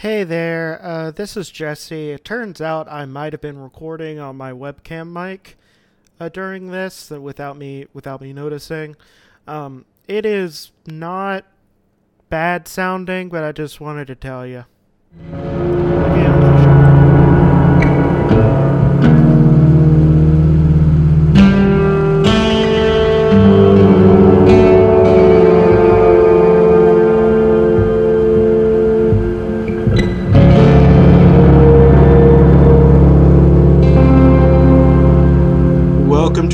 Hey there, this is Jesse. It turns out I might have been recording on my webcam mic during this without me noticing. It is not bad sounding, but I just wanted to tell you.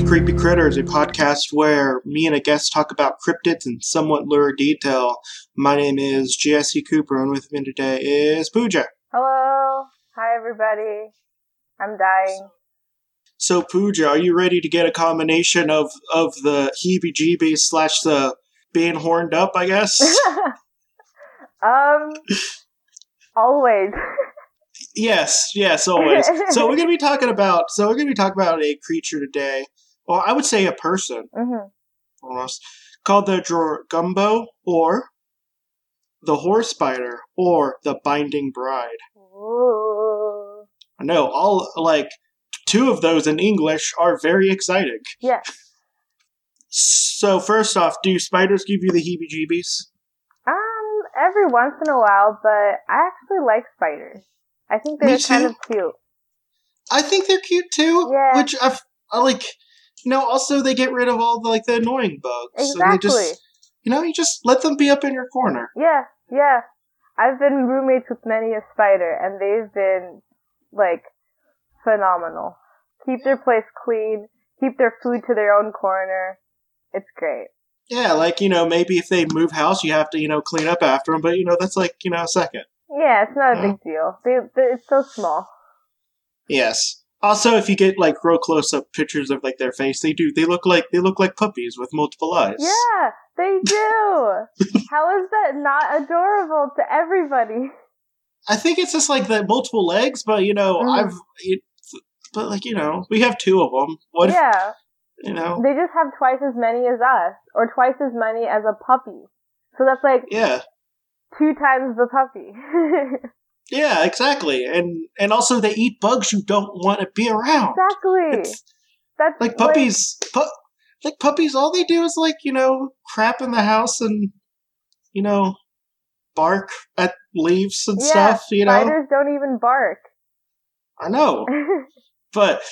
Creepy Critters, a podcast where me and a guest talk about cryptids in somewhat lurid detail. My name is Jesse Cooper, and with me today is Pooja. Hello. Hi, everybody. I'm dying. So, Pooja, are you ready to get a combination of the heebie-jeebies / the being horned up, I guess? Always. Yes, always. So we're going to be talking about a creature today. Well, I would say a person, almost, called the Jorōgumo, or the Horse Spider, or the Binding Bride. Ooh. I know, two of those in English are very exciting. Yeah. So, first off, do spiders give you the heebie-jeebies? Every once in a while, but I actually like spiders. I think they're kind of cute. I think they're cute, too. Yeah. Which I like... also they get rid of all the annoying bugs. Exactly. And they just, you just let them be up in your corner. Yeah. I've been roommates with many a spider, and they've been, phenomenal. Keep their place clean, keep their food to their own corner. It's great. Yeah, maybe if they move house, you have to, clean up after them, but, that's a second. Yeah, it's not a big deal. It's so small. Yes. Also, if you get real close-up pictures of their face, they look like puppies with multiple eyes. Yeah, they do. How is that not adorable to everybody? I think it's just that multiple legs, but we have two of them. What? Yeah. They just have twice as many as us, or twice as many as a puppy. So that's two times the puppy. Yeah, exactly. And also they eat bugs you don't want to be around. Exactly. That's puppies. Puppies, all they do is crap in the house and bark at leaves and stuff. Spiders don't even bark. I know, but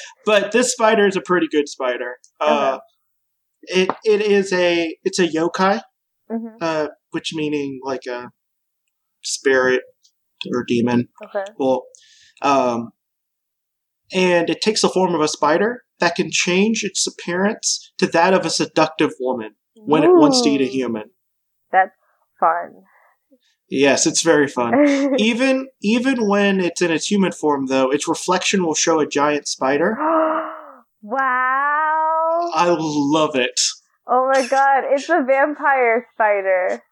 this spider is a pretty good spider. Okay. It's a yokai, which meaning a spirit. Or demon. Okay. Well, and it takes the form of a spider that can change its appearance to that of a seductive woman when it wants to eat a human. That's fun. Yes, it's very fun. Even when it's in its human form, though, its reflection will show a giant spider. Wow! I love it. Oh my god, it's a vampire spider.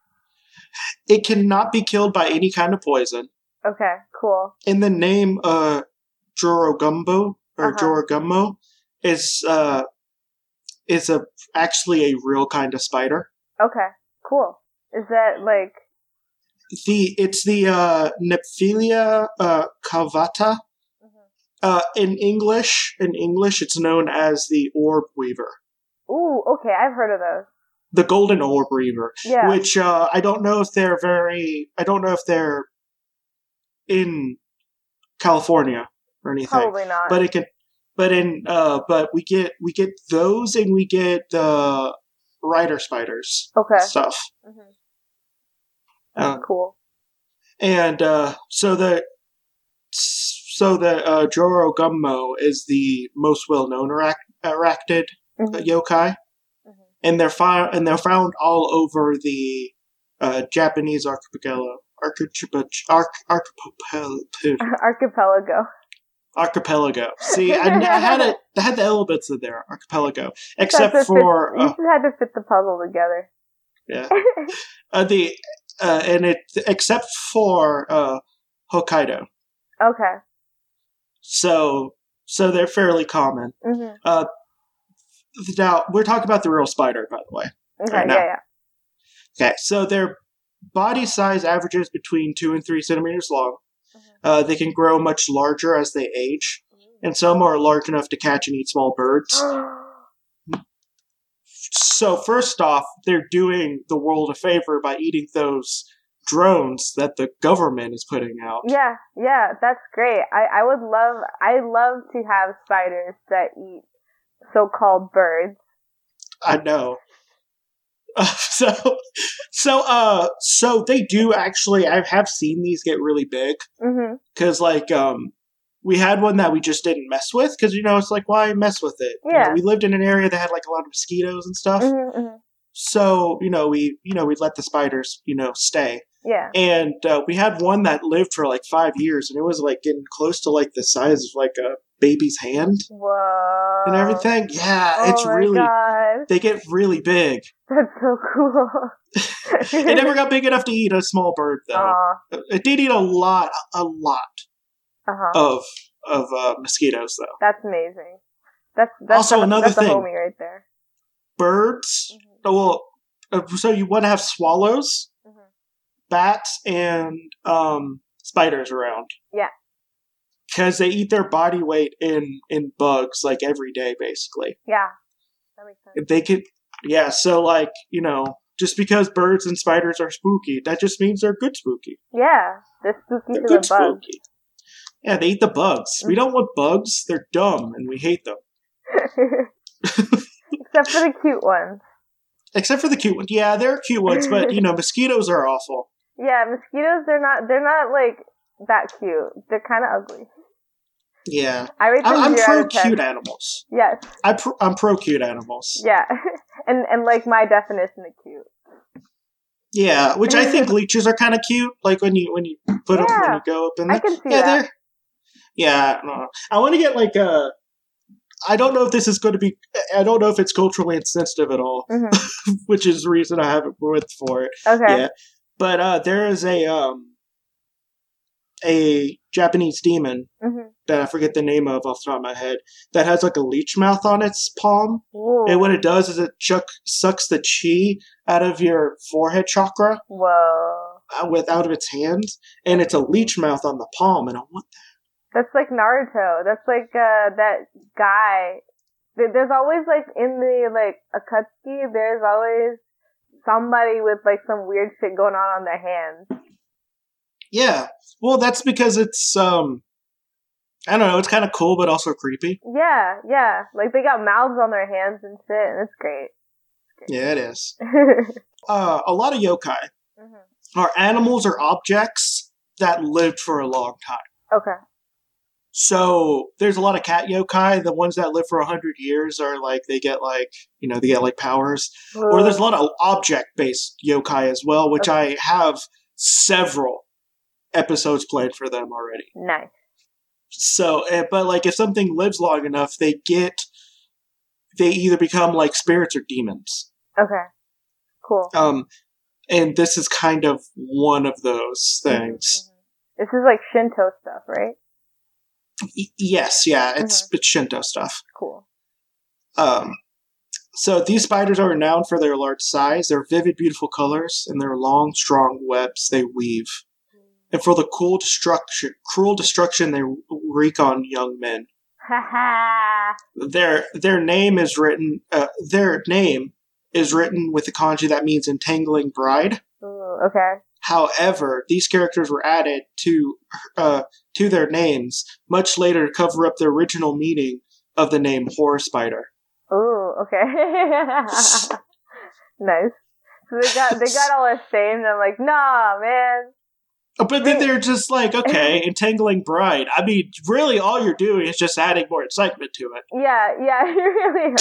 It cannot be killed by any kind of poison. Okay, cool. And the name Jorōgumo Jorōgumo is actually a real kind of spider. Okay, cool. Is that it's the Nephilia Calvata. In English it's known as the Orb Weaver. Ooh, okay, I've heard of those. The Golden Orb Weaver, which I don't know if they're in California or anything. Probably not. But it can, we get those, and we get the rider spiders. Okay. Stuff. Mm-hmm. Cool. And so the Jorōgumo is the most well known arachnid yokai. And they're found all over the Japanese archipelago. See, I had the elements in there. Archipelago, you just had to fit the puzzle together. Yeah. Except for Hokkaido. Okay. So they're fairly common. Mm-hmm. Now, we're talking about the real spider, by the way. Okay, right now. Yeah. Okay, so their body size averages between 2 and 3 centimeters long. They can grow much larger as they age, and some are large enough to catch and eat small birds. So first off, they're doing the world a favor by eating those drones that the government is putting out. Yeah, that's great. I love to have spiders that eat so-called birds. I know. So they do actually, I have seen these get really big. Mm-hmm. Cause like, we had one that we just didn't mess with. Cause you know, it's like, why mess with it? Yeah. You know, we lived in an area that had like a lot of mosquitoes and stuff. Mm-hmm, mm-hmm. So, we'd let the spiders, stay. Yeah. And, we had one that lived for like 5 years and it was like getting close to like the size of like a baby's hand. Whoa. And everything. Yeah. Oh, it's really, God. They get really big. That's so cool. It never got big enough to eat a small bird though. It did eat a lot uh-huh. of mosquitoes though. That's amazing. That's also another thing. That's a homie right there. Birds. Mm-hmm. Well, so you want to have swallows, mm-hmm. bats, and spiders around. Yeah. Because they eat their body weight in bugs, like, every day, basically. Yeah. That makes sense. They could, yeah, so, like, just because birds and spiders are spooky, that just means they're good spooky. Yeah, they're spooky to the bugs. Spooky. Yeah, they eat the bugs. Mm-hmm. We don't want bugs. They're dumb, and we hate them. Except for the cute ones. Except for the cute ones. Yeah, they're cute ones, but, mosquitoes are awful. Yeah, mosquitoes, they're not, like, that cute. They're kind of ugly. Yeah. I'm pro cute animals. Yes. I'm pro cute animals. Yeah. And like my definition of cute. Yeah, which I think leeches are kind of cute. Like when you put them, when you go up in there. I can see that. Yeah. I want to get like a, I don't know if it's culturally insensitive at all, mm-hmm. which is the reason I haven't went for it. Okay. Yeah. But there is a Japanese demon mm-hmm. that I forget the name of off the top of my head that has like a leech mouth on its palm. Ooh. And what it does is it sucks the chi out of your forehead chakra. Whoa. Out of its hands, and it's a leech mouth on the palm, and I want that. That's like Naruto. That's like that guy. There's always like in the like Akatsuki, there's always somebody with like some weird shit going on their hands. Yeah, well, that's because it's, I don't know, it's kind of cool, but also creepy. Yeah, like, they got mouths on their hands and shit, and it's great. Yeah, it is. A lot of yokai mm-hmm. are animals or objects that lived for a long time. Okay. So, there's a lot of cat yokai. The ones that live for 100 years are, like, they get, like, they get, like, powers. Ooh. Or there's a lot of object-based yokai as well, which okay. I have several episodes played for them already. Nice. So, but like if something lives long enough, they either become like spirits or demons. Okay. Cool. And this is kind of one of those things. Mm-hmm, mm-hmm. This is like Shinto stuff, right? Yes. Yeah. It's mm-hmm. it's Shinto stuff. Cool. So these spiders are renowned for their large size, their vivid, beautiful colors, and their long, strong webs they weave. And for the cruel destruction they wreak on young men. Their name is written with a kanji that means entangling bride. Ooh, okay. However, these characters were added to their names much later to cover up the original meaning of the name Horse Spider. Ooh, okay. Nice. So they got all ashamed. I'm like, nah, man. But then they're just like, okay, entangling bride. I mean, really all you're doing is just adding more excitement to it. Yeah, you really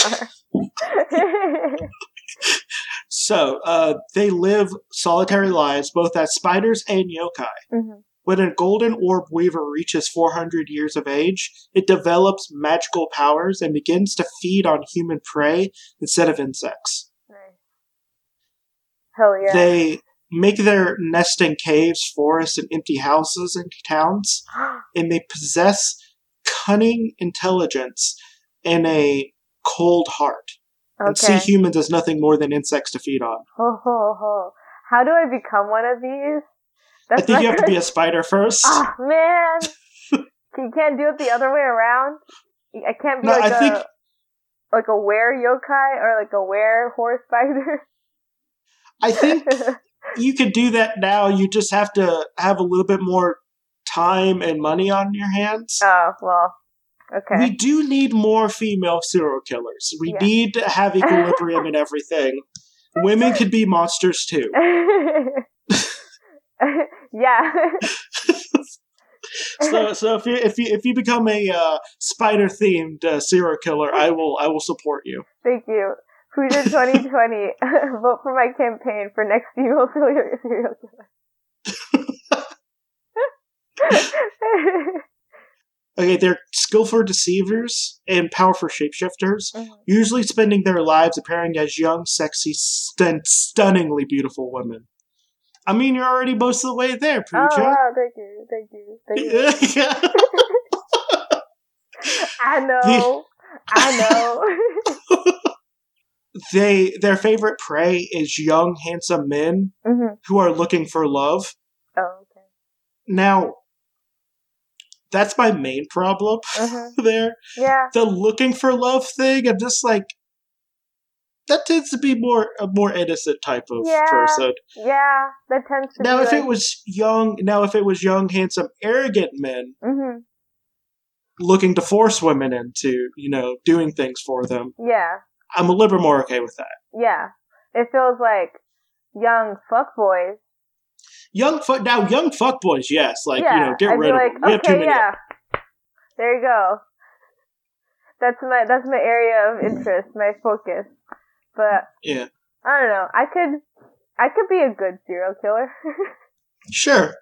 are. So, they live solitary lives, both as spiders and yokai. Mm-hmm. When a golden orb weaver reaches 400 years of age, it develops magical powers and begins to feed on human prey instead of insects. Nice. Hell yeah. They make their nest in caves, forests, and empty houses and towns, and they possess cunning intelligence and a cold heart, okay. and see humans as nothing more than insects to feed on. How do I become one of these? That's I think you have to be a spider first. Oh, man. You can't do it the other way around? I can't be like a were-yokai or like a were-horse spider? I think you could do that now. You just have to have a little bit more time and money on your hands. Oh, well, okay. We do need more female serial killers. We need to have equilibrium and everything. Women could be monsters, too. Yeah. So if you become a spider themed serial killer, I will support you. Thank you. Pooja 2020, vote for my campaign for next female serial killer. Okay, they're skillful deceivers and powerful shapeshifters, usually spending their lives appearing as young, sexy, stunningly beautiful women. I mean, you're already most of the way there, Pooja. Oh, wow, thank you. I know. Their favorite prey is young, handsome men who are looking for love. Oh, okay. Now, that's my main problem there. Yeah. The looking for love thing, I'm just like, that tends to be a more innocent type of person. Yeah, that tends to be. Now, if it was young, handsome, arrogant men looking to force women into, doing things for them. Yeah. I'm a little bit more okay with that. Yeah. It feels like young fuckboys. Young fuckboys, yes. Like, get rid of them. Okay, yeah. There you go. That's my area of interest, my focus. But yeah. I don't know. I could be a good serial killer. Sure.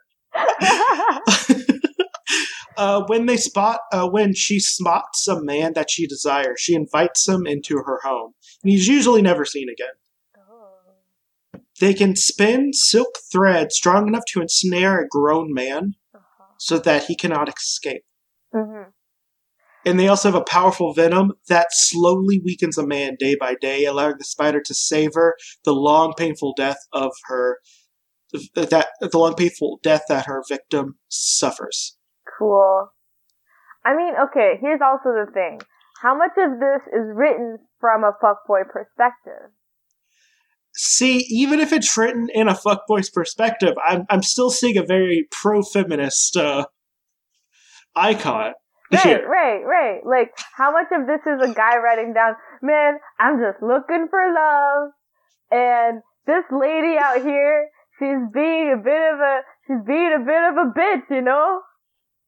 When she spots a man that she desires, she invites him into her home, and he's usually never seen again. Oh. They can spin silk thread strong enough to ensnare a grown man so that he cannot escape. Mm-hmm. And they also have a powerful venom that slowly weakens a man day by day, allowing the spider to savor the long, painful death that her victim suffers. Cool. I mean, okay, here's also the thing. How much of this is written from a fuckboy perspective? See, even if it's written in a fuckboy's perspective, I'm still seeing a very pro-feminist icon. Right. Like, how much of this is a guy writing down, man, I'm just looking for love, and this lady out here, she's being a bit of a bitch, you know?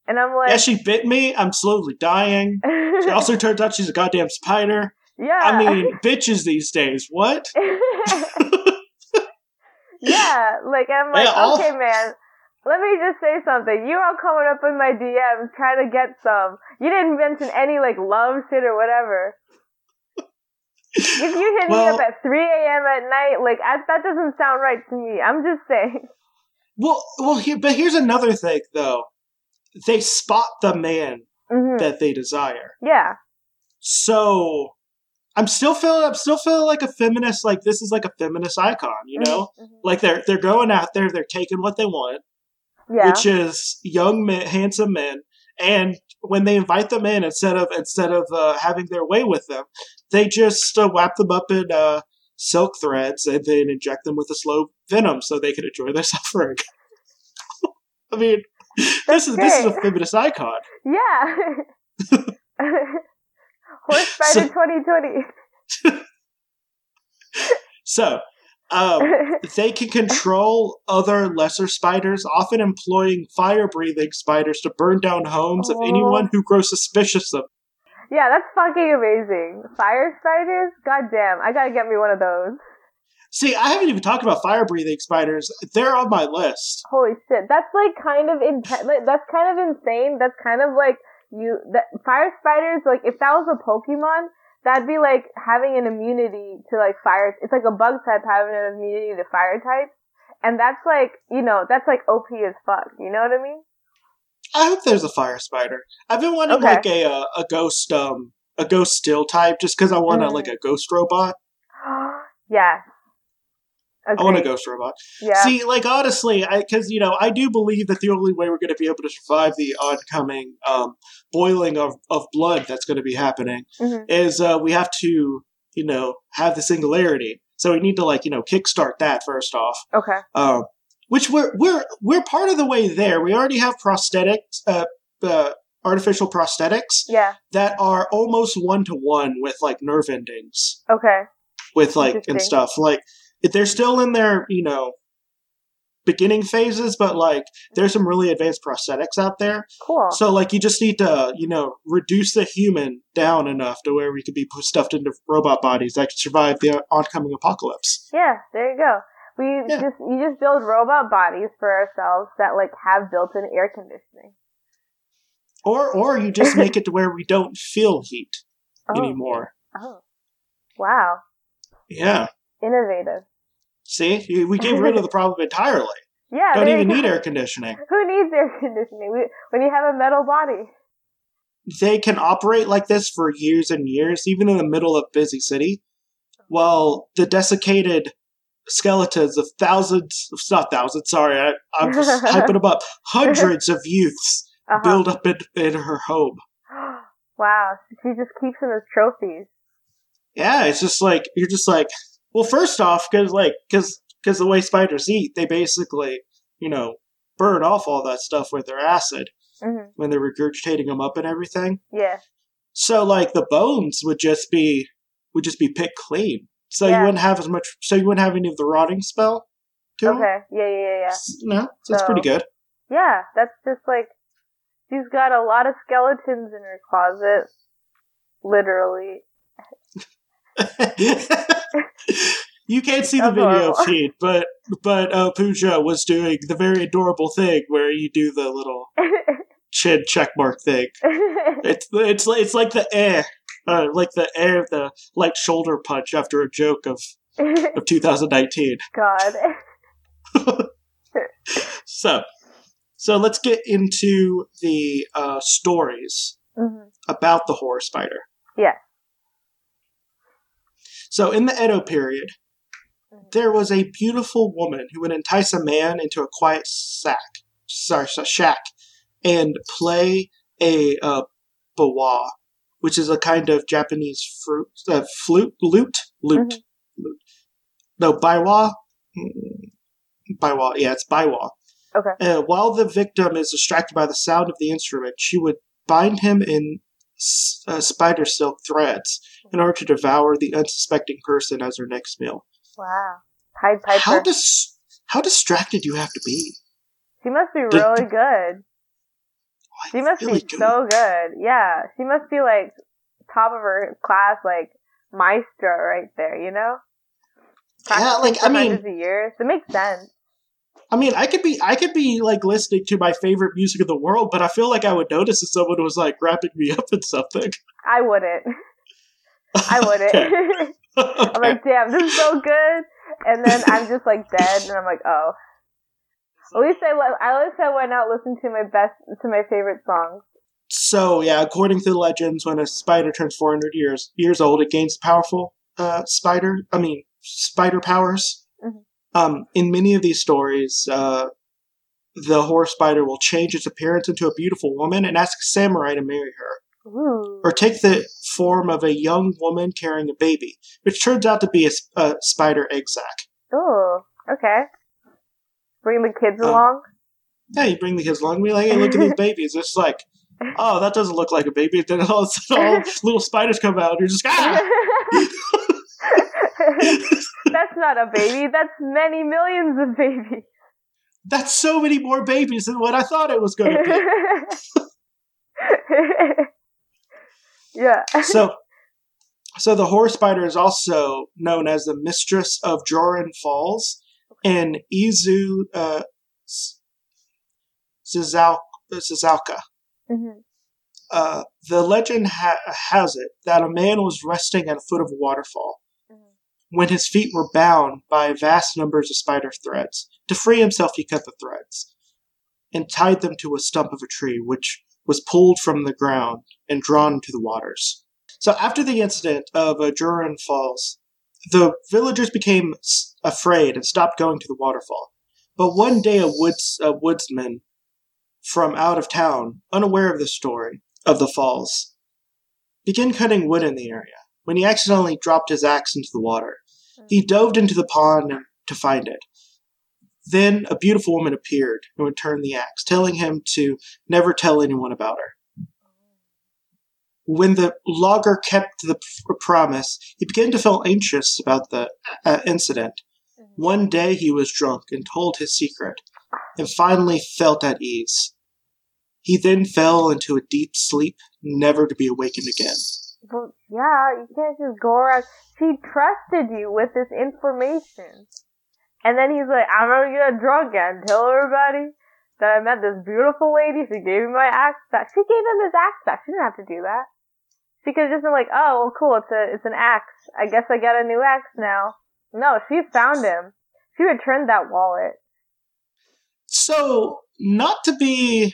And I'm like, yeah, she bit me. I'm slowly dying. She also turns out she's a goddamn spider. Yeah. I mean, bitches these days. What? Yeah. Like, I'm like, okay, man, let me just say something. You're all coming up in my DMs trying to get some. You didn't mention any, like, love shit or whatever. If you hit me up at 3 a.m. at night, like, that doesn't sound right to me. I'm just saying. Well, but here's another thing, though. They spot the man that they desire. Yeah. So I'm still feeling like a feminist, like this is like a feminist icon, Like they're going out there, they're taking what they want. Yeah. Which is young men, handsome men, and when they invite them in, instead of having their way with them, they just wrap them up in silk threads and then inject them with a slow venom so they can enjoy their suffering. I mean, This is a feminist icon. Yeah. Horse Spider 2020. They can control other lesser spiders, often employing fire-breathing spiders to burn down homes of anyone who grows suspicious of them. Yeah, that's fucking amazing. Fire spiders? Goddamn, I gotta get me one of those. See, I haven't even talked about fire-breathing spiders. They're on my list. Holy shit. That's, like, kind of intense. Like, that's kind of insane. That's kind of, like, fire spiders, like, if that was a Pokemon, that'd be, like, having an immunity to, like, fire. It's like a bug type having an immunity to fire types. And that's, like, that's, like, OP as fuck. You know what I mean? I hope there's a fire spider. I've been wanting, like, a ghost steel type just because I want, like, a ghost robot. Yeah. Agreed. I want a ghost robot. Yeah. See, like, honestly, because, you know, I do believe that the only way we're going to be able to survive the oncoming boiling of blood that's going to be happening is we have to, you know, have the singularity. So we need to, like, you know, kickstart that first off. Okay. Which we're part of the way there. We already have prosthetics, artificial prosthetics. Yeah. That are almost 1-to-1 with, like, nerve endings. Okay. With, like, and stuff. Like, they're still in their, you know, beginning phases, but, like, there's some really advanced prosthetics out there. Cool. So, like, you just need to, you know, reduce the human down enough to where we could be stuffed into robot bodies that could survive the oncoming apocalypse. Yeah, there you go. You just build robot bodies for ourselves that, like, have built-in air conditioning. Or you just make it to where we don't feel heat anymore. Oh, wow. Yeah. Innovative. See? We get rid of the problem entirely. Yeah. Don't even need air conditioning. Who needs air conditioning when you have a metal body? They can operate like this for years and years, even in the middle of busy city, while the desiccated skeletons of I'm just hyping them up, hundreds of youths build up in her home. Wow. She just keeps them as trophies. Yeah, it's just like, you're just like, well, first off, because the way spiders eat, they basically, you know, burn off all that stuff with their acid when they're regurgitating them up and everything. Yeah. So, like, the bones would just be picked clean. So you wouldn't have as much. So you wouldn't have any of the rotting smell. Okay. Yeah. No, so that's pretty good. Yeah, that's just like, she's got a lot of skeletons in her closet, literally. You can't see the video feed, but Pooja was doing the very adorable thing where you do the little chin checkmark thing. It's like the the light shoulder punch after a joke of 2019. God. So let's get into the stories about the horror spider. Yeah. So in the Edo period, there was a beautiful woman who would entice a man into a quiet shack, and play a bawa, which is a kind of Japanese flute. No, baiwa? Baiwa, yeah, it's baiwa. Okay. While the victim is distracted by the sound of the instrument, she would bind him in spider silk threads in order to devour the unsuspecting person as her next meal. Wow. Pied Piper. How distracted do you have to be? She must be really good. She must be so good. Yeah. She must be like top of her class, like maestro right there, you know? Yeah, like, I mean, hundreds of years. It makes sense. I mean, I could be like listening to my favorite music in the world, but I feel like I would notice if someone was like wrapping me up in something. I wouldn't. Okay. I'm like, damn, this is so good, and then I'm just like dead, and I'm like, oh. At least I went out listening to my favorite songs. So yeah, according to the legends, when a spider turns 400 years old, it gains powerful spider powers. In many of these stories, the horse spider will change its appearance into a beautiful woman and ask a samurai to marry her. Ooh. Or take the form of a young woman carrying a baby, which turns out to be a spider egg sack. Oh, okay. Bring the kids along? Yeah, you bring the kids along. We're like, hey, look at these babies. It's like, oh, that doesn't look like a baby. Then all of a sudden, all little spiders come out and you're just, That's not a baby. That's many millions of babies. That's so many more babies than what I thought it was going to be. Yeah. So the horse spider is also known as the mistress of Jōren Falls and Izu Suzaoka. The legend has it that a man was resting at the foot of a waterfall when his feet were bound by vast numbers of spider threads. To free himself, he cut the threads and tied them to a stump of a tree, which was pulled from the ground and drawn into the waters. So after the incident of Jōren Falls, the villagers became afraid and stopped going to the waterfall. But one day a woodsman from out of town, unaware of the story of the falls, began cutting wood in the area when he accidentally dropped his axe into the water. He dove into the pond to find it. Then a beautiful woman appeared and returned the axe, telling him to never tell anyone about her. When the logger kept the promise, he began to feel anxious about the incident. One day he was drunk and told his secret, and finally felt at ease. He then fell into a deep sleep, never to be awakened again. Well, yeah, you can't just go around. She trusted you with this information. And then he's like, I'm going to get drunk and tell everybody that I met this beautiful lady. She gave me my axe back. She gave him his axe back. She didn't have to do that. She could have just been like, oh, well, cool, it's an axe. I guess I got a new axe now. No, she found him. She returned that wallet. So, not to be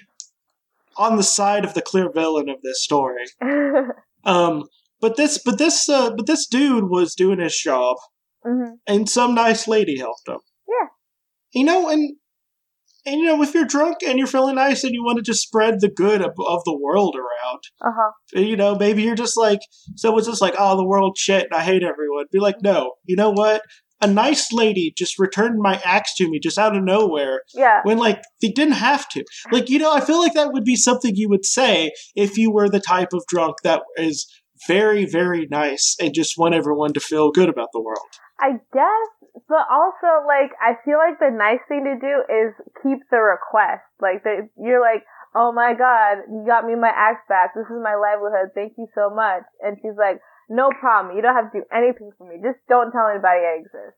on the side of the clear villain of this story, but this dude was doing his job. Mm-hmm. And some nice lady helped him. Yeah. You know, if you're drunk and you're feeling nice and you want to just spread the good of the world around, you know, maybe you're just like, someone's just like, oh, the world shit, I hate everyone. Be like, no, you know what? A nice lady just returned my axe to me just out of nowhere. Yeah. When, like, they didn't have to. Like, you know, I feel like that would be something you would say if you were the type of drunk that is very, very nice and just want everyone to feel good about the world. I guess, but also, like, I feel like the nice thing to do is keep the request. Like, you're like, oh my god, you got me my axe back. This is my livelihood. Thank you so much. And she's like, no problem. You don't have to do anything for me. Just don't tell anybody I exist.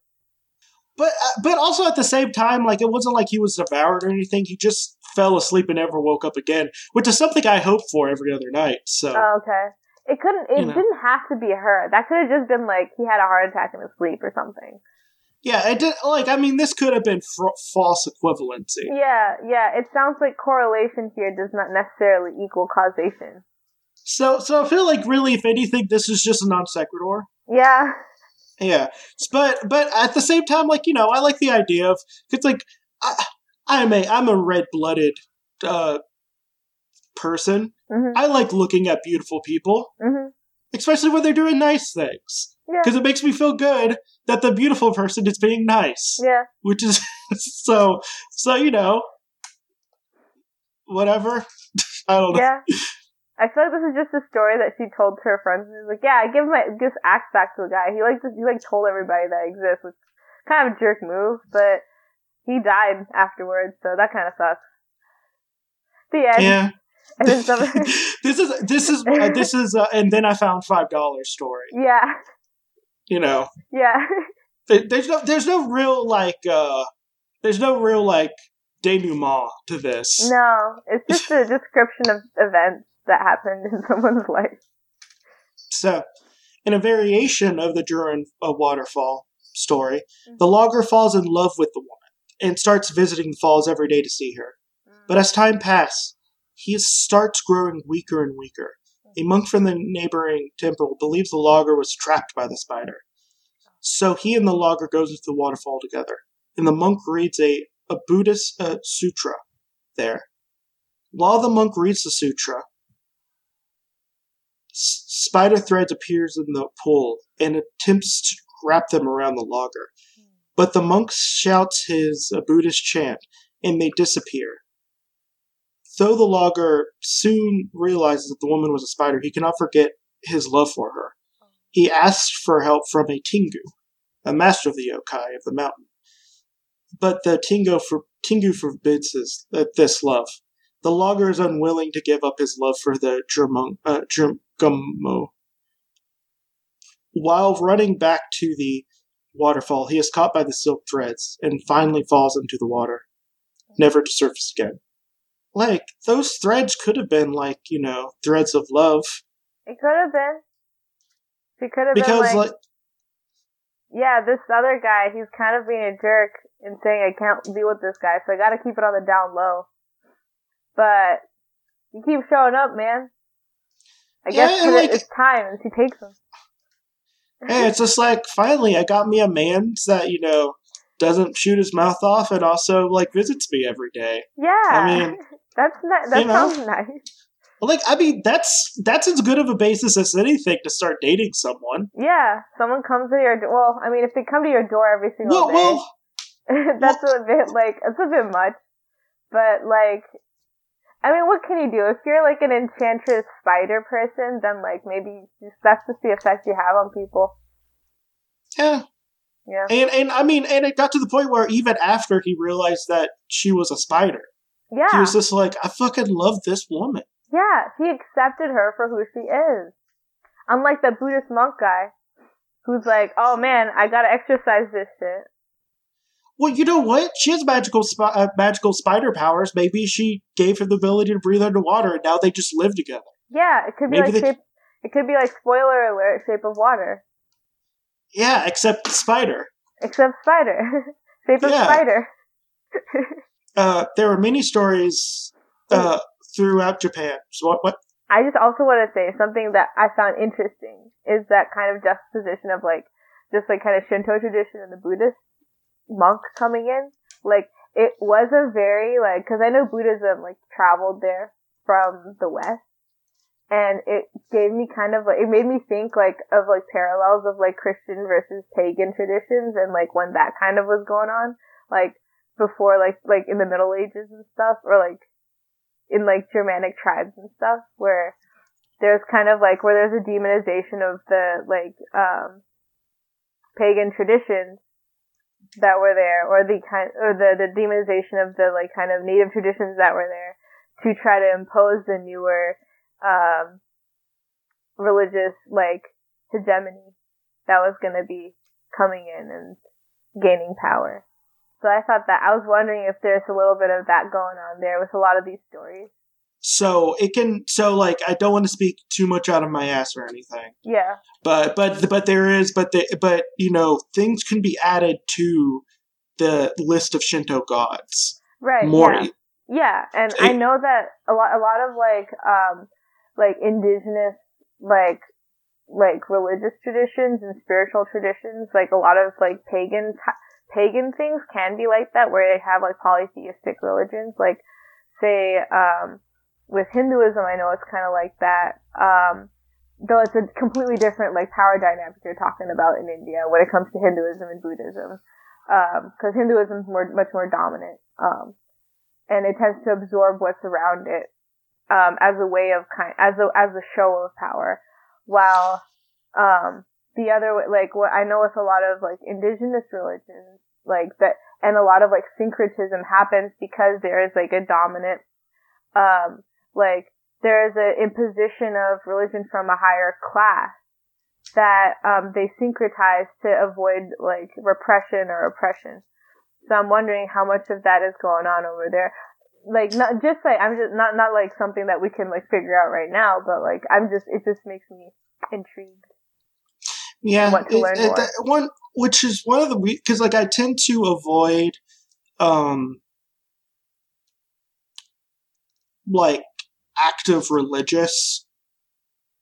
But also at the same time, like, it wasn't like he was devoured or anything. He just fell asleep and never woke up again, which is something I hope for every other night, so. Oh, okay. It didn't have to be her. That could have just been, like, he had a heart attack in his sleep or something. Yeah, it did, like, I mean, this could have been false equivalency. Yeah, it sounds like correlation here does not necessarily equal causation. So I feel like, really, if anything, this is just a non sequitur. Yeah. Yeah. But at the same time, like, you know, I like the idea of, it's like, I'm a red-blooded person. Mm-hmm. I like looking at beautiful people, mm-hmm. especially when they're doing nice things, because it makes me feel good that the beautiful person is being nice. Yeah, which is so you know, whatever. I don't know. Yeah, I feel like this is just a story that she told to her friends. She's like, yeah, I give my this axe back to the guy. He told everybody that I exist, which is kind of a jerk move, but he died afterwards, so that kind of sucks. The end. Yeah. This is and then I found $5 story. Yeah. You know. Yeah. There's no real denouement to this. No, it's just a description of events that happened in someone's life. So, in a variation of the Jōren waterfall story, mm-hmm. the logger falls in love with the woman and starts visiting the falls every day to see her. Mm-hmm. But as time passes, he starts growing weaker and weaker. A monk from the neighboring temple believes the logger was trapped by the spider. So he and the logger goes into the waterfall together. And the monk reads a Buddhist sutra there. While the monk reads the sutra, spider threads appears in the pool and attempts to wrap them around the logger. But the monk shouts his Buddhist chant and they disappear. Though the logger soon realizes that the woman was a spider, he cannot forget his love for her. He asks for help from a Tengu, a master of the yokai of the mountain. But the Tengu forbids this love. The logger is unwilling to give up his love for the Jorōgumo. While running back to the waterfall, he is caught by the silk threads and finally falls into the water, never to surface again. Like, those threads could have been, like, you know, threads of love. It could have been. It could have been, like, yeah, this other guy, he's kind of being a jerk and saying, I can't be with this guy, so I gotta keep it on the down low. But you keep showing up, man. I guess it's time, and she takes him. And it's just like, finally, I got me a man that, you know, doesn't shoot his mouth off and also, like, visits me every day. Yeah. I mean, that sounds nice. Like, I mean, that's as good of a basis as anything to start dating someone. Yeah, someone comes to your door. Well, I mean, if they come to your door every single day, that's a bit, like, it's a bit much. But, like, I mean, what can you do? If you're, like, an enchantress spider person, then, like, maybe that's just the effect you have on people. Yeah. Yeah. And I mean, and it got to the point where even after he realized that she was a spider, yeah, he was just like, I fucking love this woman. Yeah, he accepted her for who she is. Unlike that Buddhist monk guy, who's like, oh man, I gotta exercise this shit. Well, you know what? She has magical spider powers. Maybe she gave him the ability to breathe underwater, and now they just live together. Yeah, it could be it could be like, spoiler alert, Shape of Water. Yeah, except spider. Shape of spider. There were many stories... throughout Japan. So what? I just also want to say something that I found interesting is that kind of juxtaposition of like just like kind of Shinto tradition and the Buddhist monk coming in. Like it was a very like, because I know Buddhism like traveled there from the West, and it gave me kind of like, it made me think like of like parallels of like Christian versus pagan traditions and like when that kind of was going on, like before like in the Middle Ages and stuff, or like in like Germanic tribes and stuff, where there's kind of like, where there's a demonization of the like pagan traditions that were there, or the demonization of the like kind of native traditions that were there to try to impose the newer religious like hegemony that was going to be coming in and gaining power. So I thought that, I was wondering if there's a little bit of that going on there with a lot of these stories. So it can, like, I don't want to speak too much out of my ass or anything. Yeah. But there is, but you know, things can be added to the list of Shinto gods. Right. More. Yeah. Yeah. And I know that a lot of like indigenous, like religious traditions and spiritual traditions, like a lot of like pagan things can be like that, where they have like polytheistic religions, like say with Hinduism I know it's kind of like that, though it's a completely different like power dynamic you're talking about in India when it comes to Hinduism and Buddhism, because Hinduism is much more dominant, and it tends to absorb what's around it as a way of as a show of power, while the other, like, what I know with a lot of, like, indigenous religions, like, that, and a lot of, like, syncretism happens because there is, like, a dominant, like, there is an imposition of religion from a higher class that, they syncretize to avoid, like, repression or oppression. So I'm wondering how much of that is going on over there. Like, not just, like, I'm just, not like, something that we can, like, figure out right now, but, like, it just makes me intrigued. Yeah, which is one of the, because like I tend to avoid, like active religious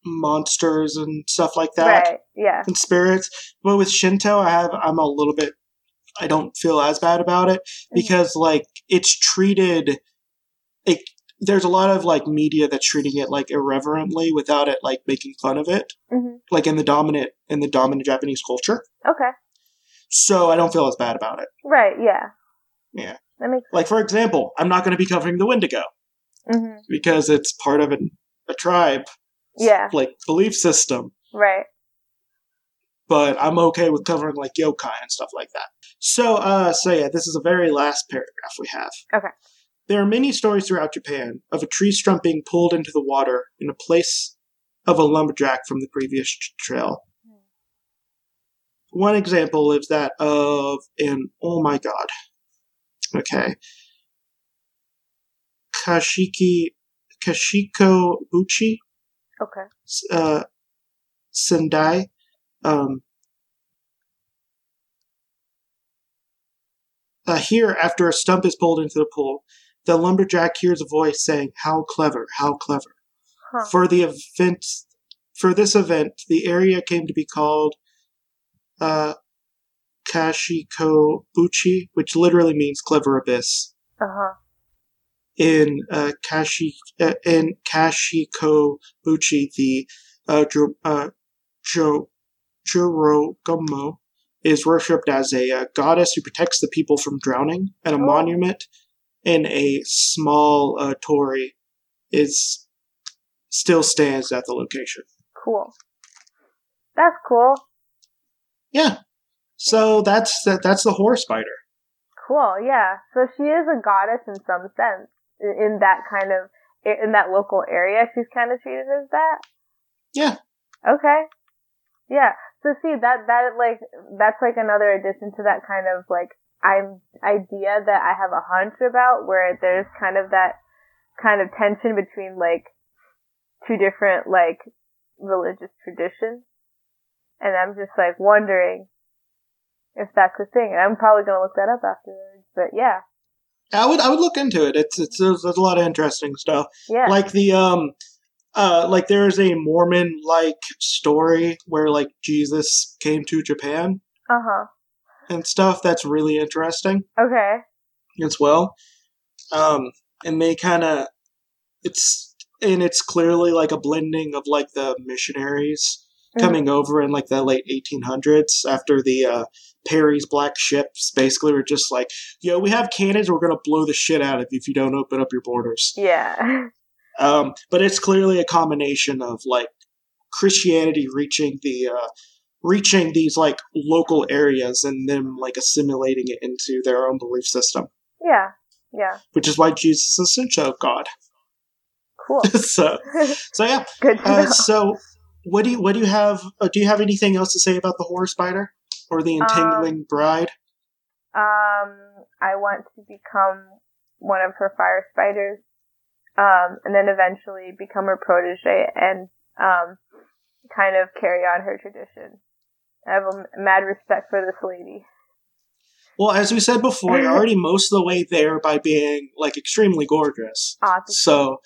monsters and stuff like that. Right. Yeah, and spirits. But with Shinto, I'm a little bit, I don't feel as bad about it because like it's treated. There's a lot of, like, media that's treating it, like, irreverently without it, like, making fun of it. Mm-hmm. Like, in the dominant Japanese culture. Okay. So I don't feel as bad about it. Right, yeah. Yeah. That makes sense. Like, for example, I'm not going to be covering the Wendigo. Mm-hmm. Because it's part of a tribe. Yeah. Like, belief system. Right. But I'm okay with covering, like, yokai and stuff like that. So yeah, this is the very last paragraph we have. Okay. There are many stories throughout Japan of a tree stump being pulled into the water in a place of a lumberjack from the previous trail. One example is that of an... Oh my god. Okay. Kashikobuchi. Okay. Sendai. Here, after a stump is pulled into the pool... The lumberjack hears a voice saying, "How clever, how clever." Huh. For this event, the area came to be called Kashikobuchi, which literally means clever abyss. Uh-huh. In Kashikobuchi, the Jorōgumo is worshipped as a goddess who protects the people from drowning, and a monument in a small torii is still stands at the location. Cool. That's cool. Yeah. So that's the Horse Spider. Cool. Yeah. So she is a goddess in some sense in that kind of in that local area. She's kind of treated as that. Yeah. Okay. Yeah. So see that's like another addition to that kind of like idea that I have a hunch about, where there's kind of that kind of tension between like two different like religious traditions, and I'm just like wondering if that's a thing. And I'm probably going to look that up afterwards, but yeah. I would look into it. It's there's a lot of interesting stuff. Yeah. Like the like there is a Mormon like story where like Jesus came to Japan. Uh-huh. And stuff that's really interesting. Okay. As well. And they kind of it's clearly like a blending of like the missionaries coming over in like the late 1800s after the Perry's black ships basically were just like, yo, we have cannons, we're gonna blow the shit out of you if you don't open up your borders. Yeah. But it's clearly a combination of like Christianity reaching the reaching these like local areas and them like assimilating it into their own belief system. Yeah. Yeah. Which is why Jesus is the son of God. Cool. so yeah. Good to know. So What do you have? Do you have anything else to say about the Horror Spider or the Entangling Bride? I want to become one of her fire spiders, and then eventually become her protege and kind of carry on her tradition. I have a mad respect for this lady. Well, as we said before, you're already most of the way there by being like extremely gorgeous. Awesome. So,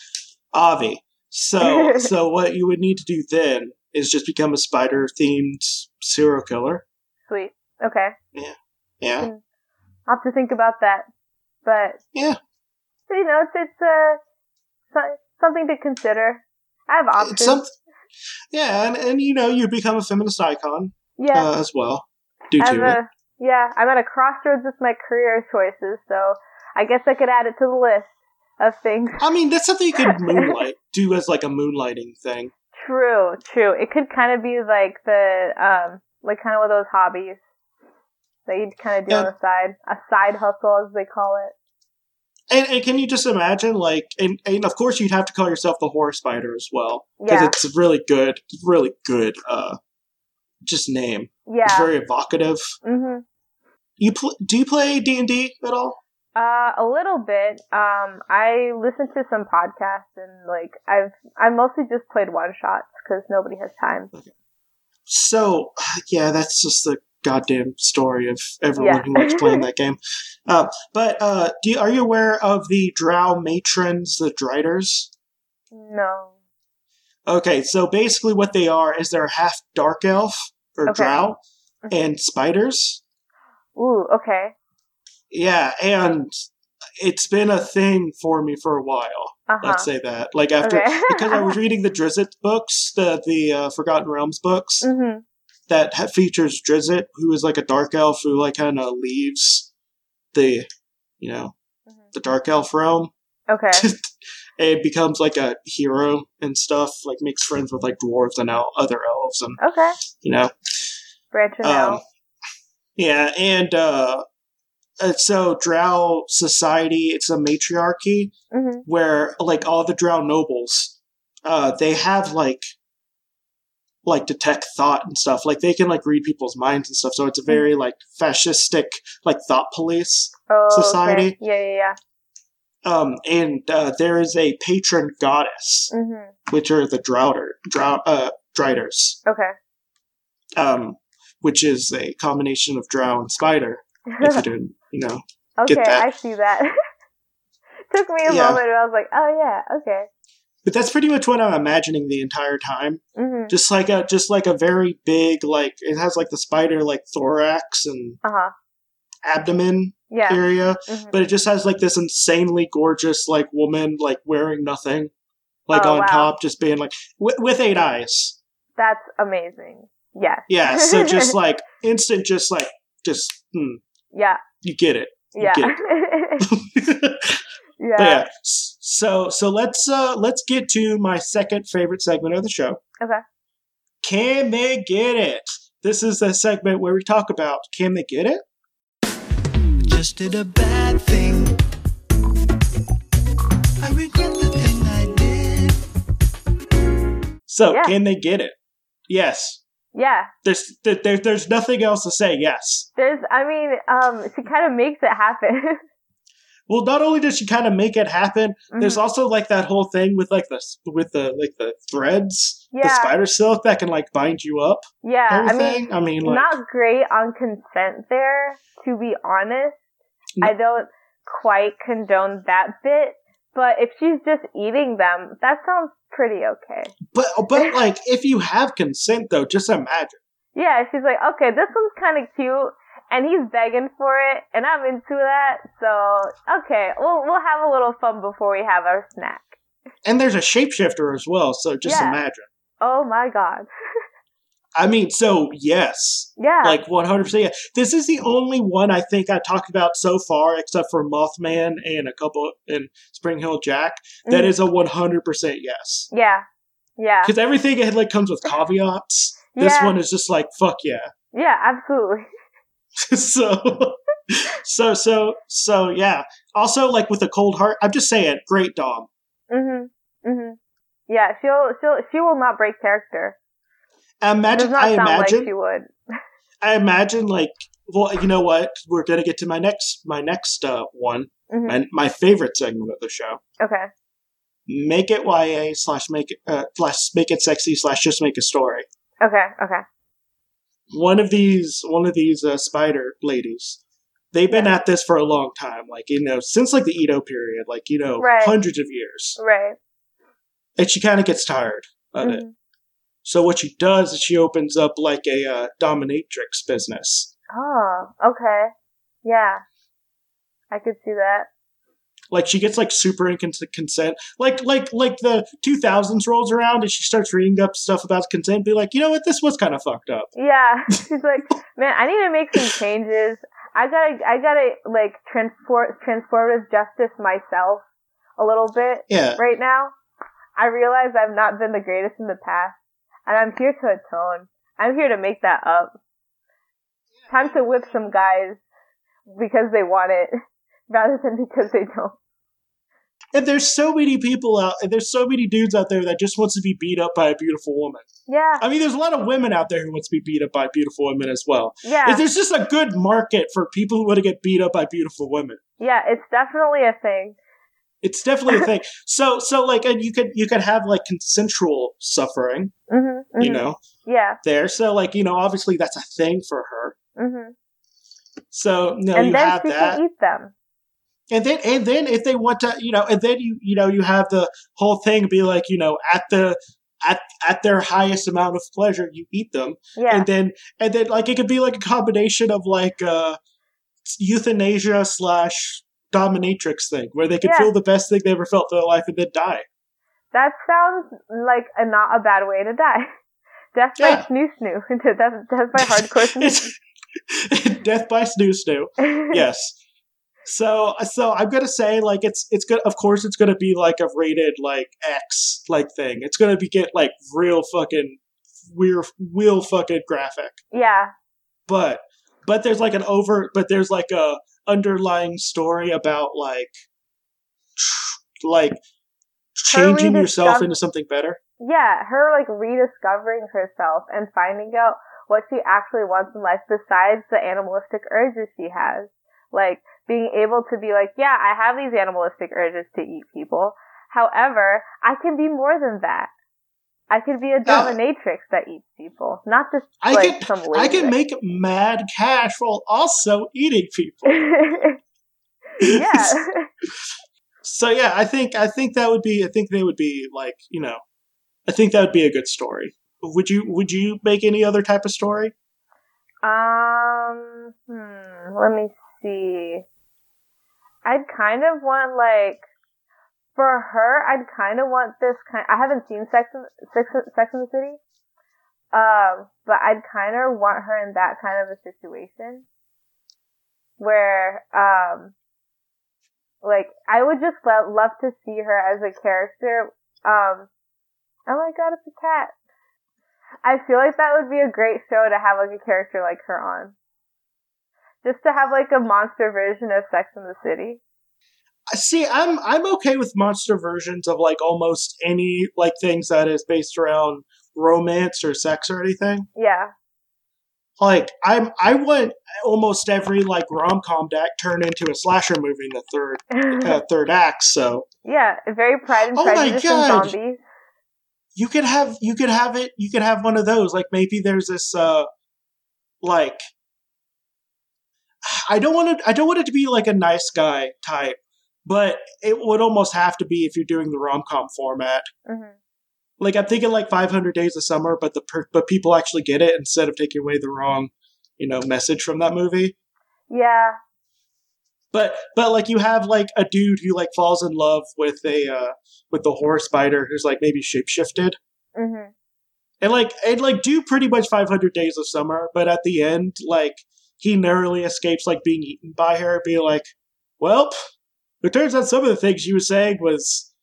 Avi. So what you would need to do then is just become a spider-themed serial killer. Sweet. Okay. Yeah. I'll have to think about that. But yeah, you know, it's something to consider. I have options. Yeah, and you know, you become a feminist icon. Yeah. As well. Yeah, I'm at a crossroads with my career choices, so I guess I could add it to the list of things. I mean, that's something you could do as like a moonlighting thing. True. It could kind of be like the like kind of one of those hobbies that you'd kind of do on the side, a side hustle as they call it. And can you just imagine like, and of course you'd have to call yourself the Horror Spider as well, because it's a really good just name. Yeah, it's very evocative. Mm-hmm. Do you play D&D at all? A little bit. I listen to some podcasts and like I mostly just played one shots because nobody has time. Okay. So yeah, that's just the goddamn story of everyone who likes playing that game. But are you aware of the Drow matrons, the Driders? No. Okay, so basically what they are is they're half dark elf or Drow and spiders. Ooh, okay. Yeah, and it's been a thing for me for a while. Uh-huh. Let's say that. Like after because I was reading the Drizzt books, the Forgotten Realms books that features Drizzt, who is like a dark elf who like kind of leaves the the dark elf realm. Okay. And becomes like a hero and stuff, like makes friends with like dwarves and other elves and branching out. Yeah, and so Drow society, it's a matriarchy where like all the Drow nobles, they have like detect thought and stuff. Like they can like read people's minds and stuff. So it's a very like fascistic, like thought police society. Okay. Yeah. And there is a patron goddess, which are the Driders. Okay. Which is a combination of Drow and Spider. If you didn't, okay, get that. I see that. Took me a moment, and I was like, oh yeah, okay. But that's pretty much what I'm imagining the entire time. Mm-hmm. Just like a very big, like, it has like the spider, like, thorax and abdomen area. Mm-hmm. But it just has like this insanely gorgeous, like, woman, like, wearing nothing, like, on top, just being like, with eight eyes. That's amazing. Yeah. Yeah. So just like instant, yeah. You get it. You get it. Yeah. But yeah. So let's get to my second favorite segment of the show. Okay. Can they get it? This is the segment where we talk about, can they get it? Just did a bad thing. I regret the thing I did. So Can they get it? Yes. Yeah. There's nothing else to say. Yes. She kind of makes it happen. Well, not only does she kind of make it happen, there's also like that whole thing with like the threads, the spider silk that can like bind you up. Yeah, I mean, not great on consent there, to be honest. No. I don't quite condone that bit, but if she's just eating them, that sounds pretty okay. But like, if you have consent though, just imagine. Yeah, she's like, okay, this one's kind of cute. And he's begging for it, and I'm into that, so, okay, we'll have a little fun before we have our snack. And there's a shapeshifter as well, so just imagine. Oh my god. I mean, so, yes. Yeah. Like, 100%. Yeah. This is the only one I think I talked about so far, except for Mothman and and Spring Hill Jack, that is a 100% yes. Yeah. Yeah. Because everything it like comes with caveats. This one is just like, fuck yeah. Yeah, absolutely. So yeah. Also, like, with a cold heart, I'm just saying, great Dom. Mm-hmm. Mm-hmm. Yeah, she will not break character. I imagine like she would. I imagine, like, well, you know what? We're gonna get to my next one, my favorite segment of the show. Okay. Make it YA /make it sexy /just make a story. Okay. Okay. One of these spider ladies, they've been at this for a long time, like, you know, since like the Edo period, like, you know, hundreds of years. Right. And she kind of gets tired of it. So what she does is she opens up like a dominatrix business. Oh, okay. Yeah. I could see that. Like, she gets like super consent. Like the 2000s rolls around and she starts reading up stuff about consent and be like, you know what, this was kind of fucked up. Yeah. She's like, man, I need to make some changes. I gotta like transformative justice myself a little bit right now. I realize I've not been the greatest in the past and I'm here to atone. I'm here to make that up. Time to whip some guys because they want it. Rather than because they don't. And there's so many there's so many dudes out there that just wants to be beat up by a beautiful woman. Yeah. I mean, there's a lot of women out there who wants to be beat up by beautiful women as well. Yeah. There's just a good market for people who want to get beat up by beautiful women. Yeah, it's definitely a thing. It's definitely a thing. So like, and you could have like consensual suffering, you know? Yeah. There. So like, you know, obviously that's a thing for her. Mm-hmm. So, no, and you have that. And then she can eat them. And then if they want to, you know, and then you know, you have the whole thing be like, you know, at their highest amount of pleasure, you eat them. Yeah. And then like, it could be like a combination of like euthanasia / dominatrix thing where they could feel the best thing they ever felt in their life and then die. That sounds like not a bad way to die. Death by snoo-snoo. Death by hardcore snoo-snoo. Death by snoo-snoo. Yes. So I'm gonna say, like, it's good. Of course, it's gonna be like a rated like X like thing. It's gonna get like real fucking real fucking graphic. Yeah. But there's like there's like a underlying story about like changing yourself into something better. Yeah, her like rediscovering herself and finding out what she actually wants in life besides the animalistic urges she has. Like, being able to be like, yeah, I have these animalistic urges to eat people. However, I can be more than that. I can be a dominatrix that eats people, not just some lazy. I can make mad cash while also eating people. Yeah. So yeah, I think that would be, I think they would be like, you know, I think that would be a good story. Would you make any other type of story? Let me see. I'd kind of want, like, for her, I'd kind of want this kind. I haven't seen Sex and the City, but I'd kind of want her in that kind of a situation where, like, I would just love to see her as a character. Oh my god, it's a cat. I feel like that would be a great show to have, like, a character like her on. Just to have, like, a monster version of Sex and the City. See, I'm okay with monster versions of, like, almost any, like, things that is based around romance or sex or anything. Yeah. Like, I want almost every, like, rom-com deck turned into a slasher movie in the third act, so. Yeah, very Pride and Prejudice and zombies. You could have one of those. Like, maybe there's this, like, I don't want it to be like a nice guy type, but it would almost have to be if you're doing the rom-com format. Mm-hmm. Like, I'm thinking like 500 Days of Summer, but people actually get it instead of taking away the wrong, you know, message from that movie. Yeah. But like, you have like a dude who like falls in love with with the Horse Spider who's like maybe shapeshifted. Mm-hmm. And like do pretty much 500 Days of Summer, but at the end, like, he narrowly escapes, like, being eaten by her and be like, well, it turns out some of the things she was saying was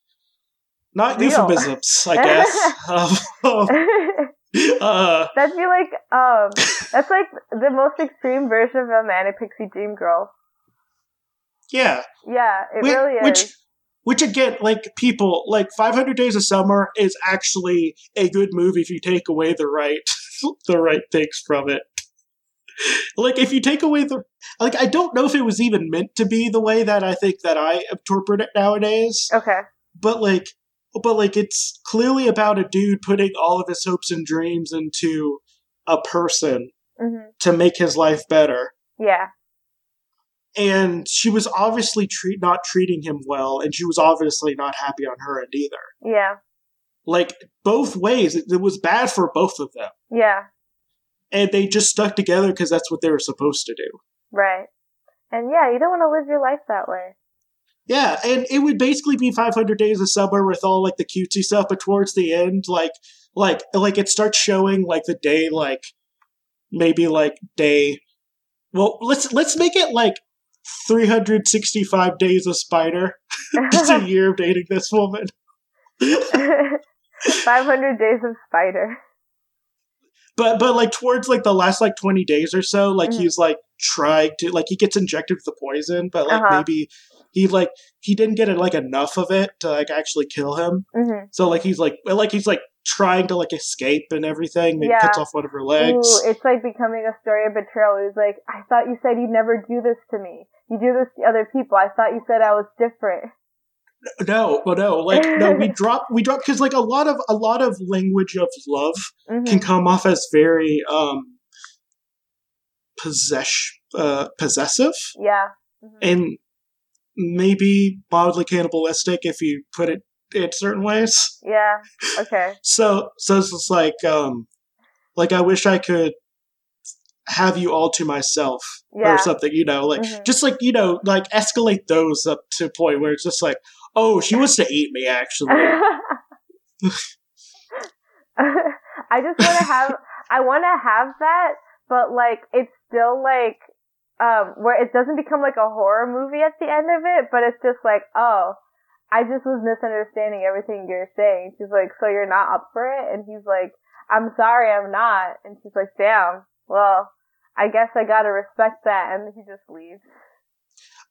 not real. Euphemisms, I guess. That'd be like, that's like the most extreme version of Romantic Pixie Dream Girl. Yeah. Yeah, it really is. Which again, like, people, like, 500 Days of Summer is actually a good movie if you take away the right things from it. Like, if you take away the... Like, I don't know if it was even meant to be the way that I think that I interpret it nowadays. Okay. But, like, it's clearly about a dude putting all of his hopes and dreams into a person to make his life better. Yeah. And she was obviously not treating him well, and she was obviously not happy on her end either. Yeah. Like, both ways. It was bad for both of them. Yeah. And they just stuck together because that's what they were supposed to do. Right. And yeah, you don't want to live your life that way. Yeah, and it would basically be 500 Days of Summer with all, like, the cutesy stuff, but towards the end, like it starts showing, like, the day, like, maybe, like, day... Well, let's make it, like, 365 Days of Spider. Just a year of dating this woman. 500 Days of Spider. But like, towards, like, the last, like, 20 days or so, like, he's, like, trying to... Like, he gets injected with the poison, but, like, maybe he didn't get, like, enough of it to, like, actually kill him. Mm-hmm. So, like, he's trying to, like, escape and everything. Maybe cuts off one of her legs. Ooh, it's, like, becoming a story of betrayal. He's like, I thought you said you'd never do this to me. You do this to other people. I thought you said I was different. No. Like, no, we drop because, like, a lot of language of love can come off as very possessive. Yeah, and maybe mildly cannibalistic if you put it in certain ways. Yeah. Okay. So it's just like I wish I could have you all to myself or something. You know, like just like, you know, like, escalate those up to a point where it's just like, oh, she wants to eat me, actually. I want to have that, but, like, it's still, like, where it doesn't become, like, a horror movie at the end of it, but it's just like, oh, I just was misunderstanding everything you're saying. She's like, so you're not up for it? And he's like, I'm sorry, I'm not. And she's like, damn, well, I guess I gotta respect that. And he just leaves.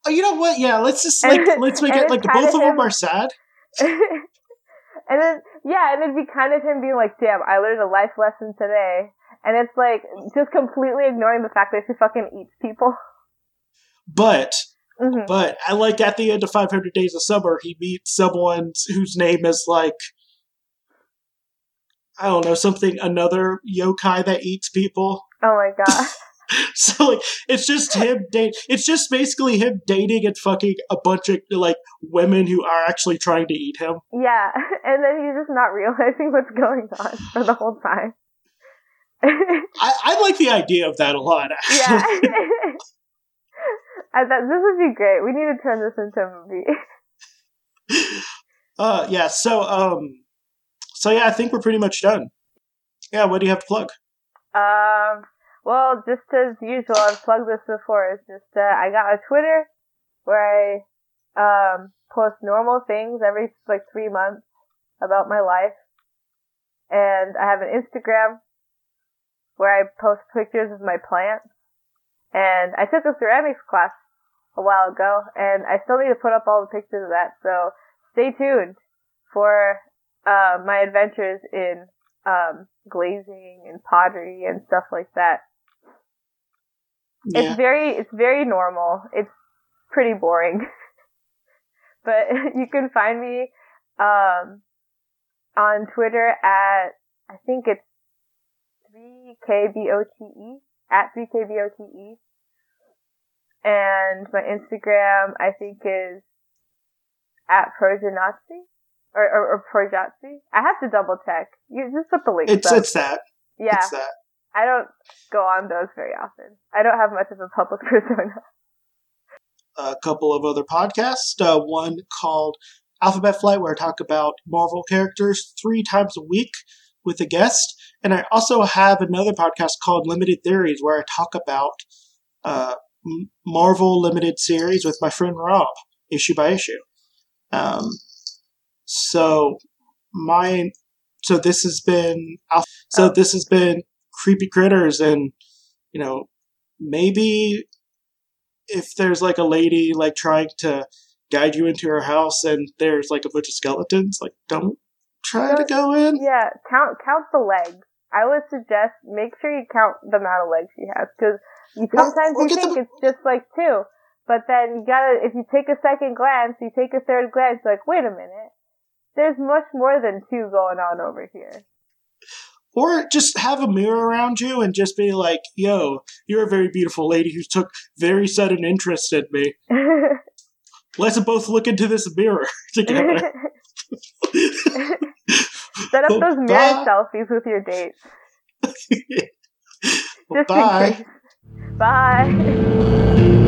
Oh, you know what? Yeah, let's just, like, let's make it, like, both of them are sad. And then, yeah, and it'd be kind of him being like, damn, I learned a life lesson today. And it's, like, just completely ignoring the fact that she fucking eats people. But, I like, at the end of 500 Days of Summer, he meets someone whose name is, like, I don't know, something, another yokai that eats people. Oh my god. So, like, it's just him it's just basically him dating and fucking a bunch of, like, women who are actually trying to eat him. Yeah, and then he's just not realizing what's going on for the whole time. I like the idea of that a lot, actually. Yeah. I thought this would be great. We need to turn this into a movie. Yeah, so yeah, I think we're pretty much done. Yeah, what do you have to plug? Well, just as usual, I've plugged this before. It's just I got a Twitter where I post normal things every, like, 3 months about my life. And I have an Instagram where I post pictures of my plants. And I took a ceramics class a while ago, and I still need to put up all the pictures of that. So stay tuned for my adventures in glazing and pottery and stuff like that. Yeah. It's very normal. It's pretty boring. But you can find me on Twitter at, I think it's 3KBOTE, at 3KBOTE. And my Instagram, I think, is at Projanatsi, or Projatsi. I have to double check. You just put the links up. It's that. Yeah. It's that. I don't go on those very often. I don't have much of a public persona. A couple of other podcasts. One called Alphabet Flight, where I talk about Marvel characters 3 times a week with a guest. And I also have another podcast called Limited Theories, where I talk about Marvel Limited Series with my friend Rob, issue by issue. So this has been Creepy Critters, and, you know, maybe if there's, like, a lady, like, trying to guide you into her house and there's, like, a bunch of skeletons, like, don't try to go in. Yeah, count the legs. I would suggest make sure you count the amount of legs she has, because sometimes you think it's just, like, 2. But then if you take a second glance, you take a third glance, like, wait a minute, there's much more than 2 going on over here. Or just have a mirror around you and just be like, yo, you're a very beautiful lady who took very sudden interest in me. Let's both look into this mirror together. Set up those mirror selfies with your date. Bye. Bye.